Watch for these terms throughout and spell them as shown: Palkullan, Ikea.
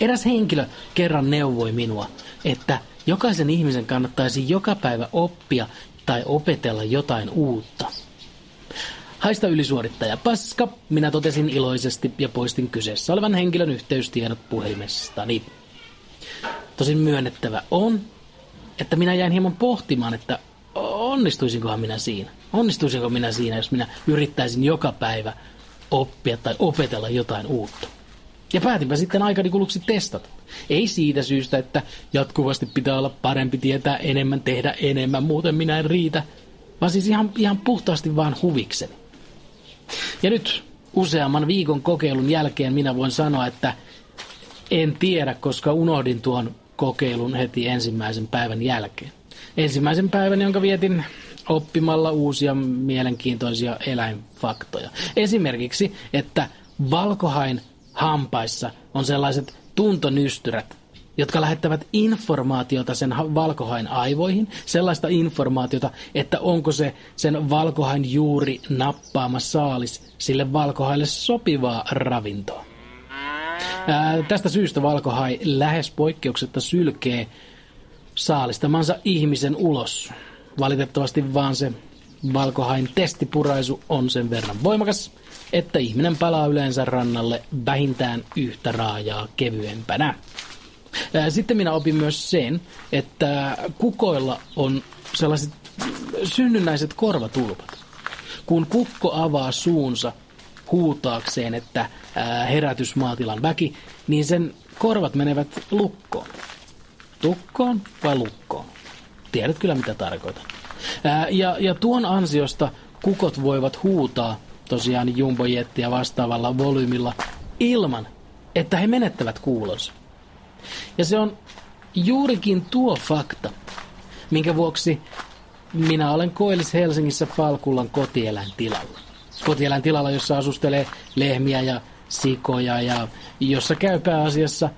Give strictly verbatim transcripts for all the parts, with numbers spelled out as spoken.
Eräs henkilö kerran neuvoi minua, että jokaisen ihmisen kannattaisi joka päivä oppia tai opetella jotain uutta. Haista ylisuorittaja paska, minä totesin iloisesti ja poistin kyseessä olevan henkilön yhteystiedot puhelimestani. Tosin myönnettävä on, että minä jäin hieman pohtimaan, että onnistuisinkohan minä siinä. Onnistuisinko minä siinä, jos minä yrittäisin joka päivä oppia tai opetella jotain uutta. Ja päätinpä sitten aikani kuluksi testata. Ei siitä syystä, että jatkuvasti pitää olla parempi, tietää enemmän, tehdä enemmän, muuten minä en riitä, vaan siis ihan, ihan puhtaasti vaan huvikseni. Ja nyt useamman viikon kokeilun jälkeen minä voin sanoa, että en tiedä, koska unohdin tuon kokeilun heti ensimmäisen päivän jälkeen. Ensimmäisen päivän, jonka vietin oppimalla uusia mielenkiintoisia eläinfaktoja. Esimerkiksi, että valkohain hampaissa on sellaiset tuntonystyrät, jotka lähettävät informaatiota sen valkohain aivoihin, sellaista informaatiota, että onko se sen valkohain juuri nappaama saalis sille valkohaille sopivaa ravintoa. Ää, tästä syystä valkohai lähes poikkeuksetta sylkee saalistamansa ihmisen ulos. Valitettavasti vaan se valkohain testipuraisu on sen verran voimakas, että ihminen palaa yleensä rannalle vähintään yhtä raajaa kevyempänä. Sitten minä opin myös sen, että kukoilla on sellaiset synnynnäiset korvatulpat. Kun kukko avaa suunsa huutaakseen, että herätys maatilan väki, niin sen korvat menevät lukkoon. Tukkoon vai lukkoon? Tiedät kyllä mitä tarkoitan. Ja, ja tuon ansiosta kukot voivat huutaa tosiaan jumbojettiä vastaavalla volyymilla ilman, että he menettävät kuulonsa. Ja se on juurikin tuo fakta, minkä vuoksi minä olen Koillis-Helsingissä Palkullan kotieläintilalla. Kotieläintilalla, jossa asustelee lehmiä ja sikoja ja jossa käy pääasiassa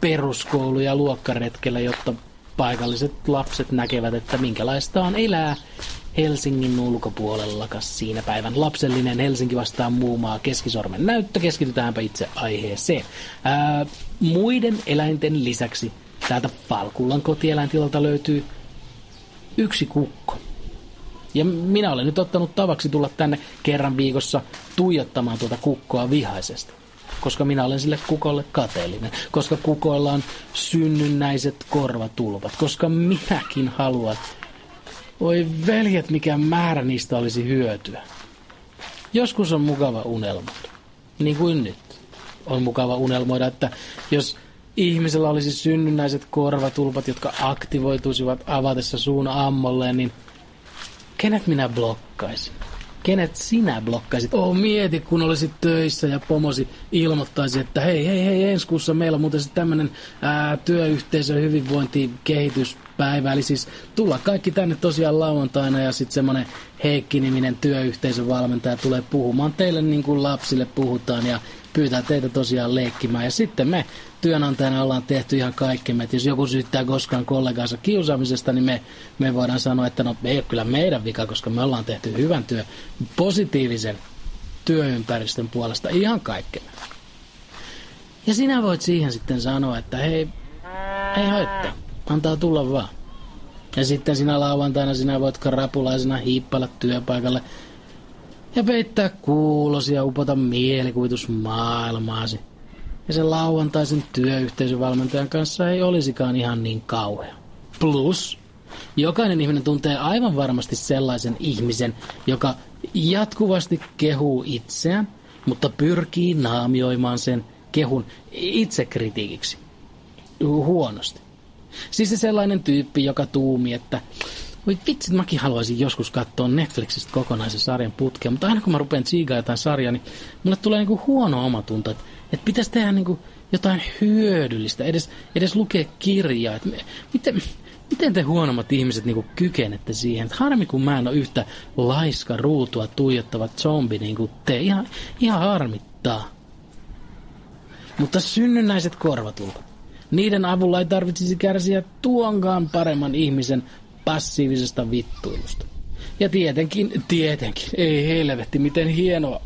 peruskoulu- ja luokkaretkellä, jotta paikalliset lapset näkevät, että minkälaista on elää Helsingin ulkopuolella. Kas siinä päivän lapsellinen Helsinki vastaan muu maa keskisormen näyttö. Keskitytäänpä itse aiheeseen. Ää, muiden eläinten lisäksi täältä Palkullan kotieläintilalta löytyy yksi kukko. Ja minä olen nyt ottanut tavaksi tulla tänne kerran viikossa tuijottamaan tuota kukkoa vihaisesti. Koska minä olen sille kukolle kateellinen, koska kukoilla on synnynnäiset korvatulpat, koska minäkin haluan. Oi veljet, mikä määrä niistä olisi hyötyä. Joskus on mukava unelmoida, niin kuin nyt. On mukava unelmoida, että jos ihmisellä olisi synnynnäiset korvatulpat, jotka aktivoituisivat avatessa suun ammolleen, niin kenet minä blokkaisin? Kenet sinä blokkaisit? Oo, mieti, kun olisit töissä ja pomosi ilmoittaisi, että hei, hei, hei, ensi kuussa meillä on muuten tämmöinen työyhteisön hyvinvointikehityspäivä. Eli siis tulla kaikki tänne tosiaan lauantaina ja sitten semmoinen Heikki-niminen työyhteisön valmentaja tulee puhumaan teille niin kuin lapsille puhutaan ja pyytää teitä tosiaan leikkimään. Ja sitten me työnantajana ollaan tehty ihan kaikkemme, että jos joku syyttää koskaan kollegaansa kiusaamisesta, niin me, me voidaan sanoa, että no ei ole kyllä meidän vika, koska me ollaan tehty hyvän työn, positiivisen työympäristön puolesta ihan kaikkemme. Ja sinä voit siihen sitten sanoa, että hei, ei haittaa, antaa tulla vaan. Ja sitten sinä lauantaina sinä voit rapulaisena hiippailla työpaikalle ja peittää kuulosi ja upota mielikuvitusmaailmaasi. Ja sen lauantaisen työyhteisövalmentajan kanssa ei olisikaan ihan niin kauhea. Plus, jokainen ihminen tuntee aivan varmasti sellaisen ihmisen, joka jatkuvasti kehuu itseään, mutta pyrkii naamioimaan sen kehun itsekritiikiksi. Huonosti. Siis se sellainen tyyppi, joka tuumii, että Voi vitsit, mäkin haluaisin joskus katsoa Netflixistä kokonaisen sarjan putkea, mutta aina kun mä rupean tsiigaan jotain sarjaa, niin mulle tulee niinku huono omatunto, että, että pitäisi tehdä niinku jotain hyödyllistä, edes, edes lukea kirjaa. Että miten, miten te huonommat ihmiset niinku kykenette siihen? Että harmi, kun mä en ole yhtä laiska ruutua tuijottava zombi niin kuin te. Ihan, ihan harmittaa. Mutta synnynnäiset korvatulpat. Niiden avulla ei tarvitsisi kärsiä tuonkaan paremman ihmisen passiivisesta vittuilusta. Ja tietenkin, tietenkin, ei helvetti, miten hienoa.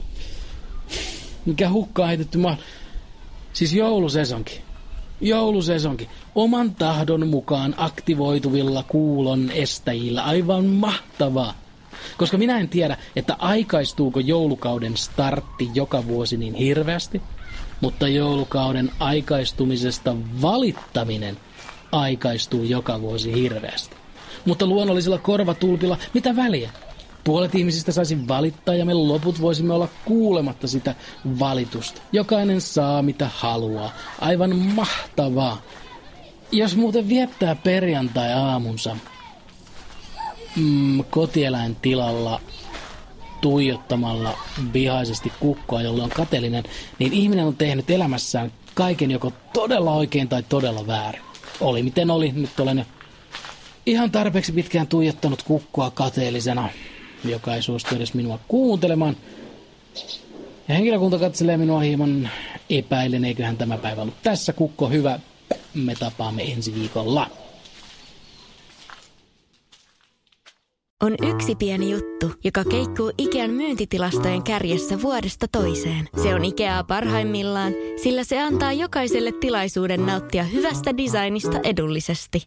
Mikä hukkaa heitetty maa. Siis joulusesonki. Joulusesonki. Oman tahdon mukaan aktivoituvilla kuulon estäjillä. Aivan mahtavaa. Koska minä en tiedä, että aikaistuuko joulukauden startti joka vuosi niin hirveästi. Mutta joulukauden aikaistumisesta valittaminen aikaistuu joka vuosi hirveästi. Mutta luonnollisilla korvatulpilla mitä väliä? Puolet ihmisistä saisi valittaa ja me loput voisimme olla kuulematta sitä valitusta. Jokainen saa mitä haluaa. Aivan mahtavaa. Jos muuten viettää perjantai-aamunsa mm, kotieläintilalla tuijottamalla vihaisesti kukkoa, jolla on kateellinen, niin ihminen on tehnyt elämässään kaiken joko todella oikein tai todella väärin. Oli miten oli, nyt olen ihan tarpeeksi pitkään tuijottanut kukkoa kateellisena, joka ei suostu edes minua kuuntelemaan. Ja henkilökunta katselee minua hieman epäillen, eiköhän tämä päivä ollut tässä. Kukko, hyvä, me tapaamme ensi viikolla. On yksi pieni juttu, joka keikkuu Ikean myyntitilastojen kärjessä vuodesta toiseen. Se on Ikeaa parhaimmillaan, sillä se antaa jokaiselle tilaisuuden nauttia hyvästä designista edullisesti.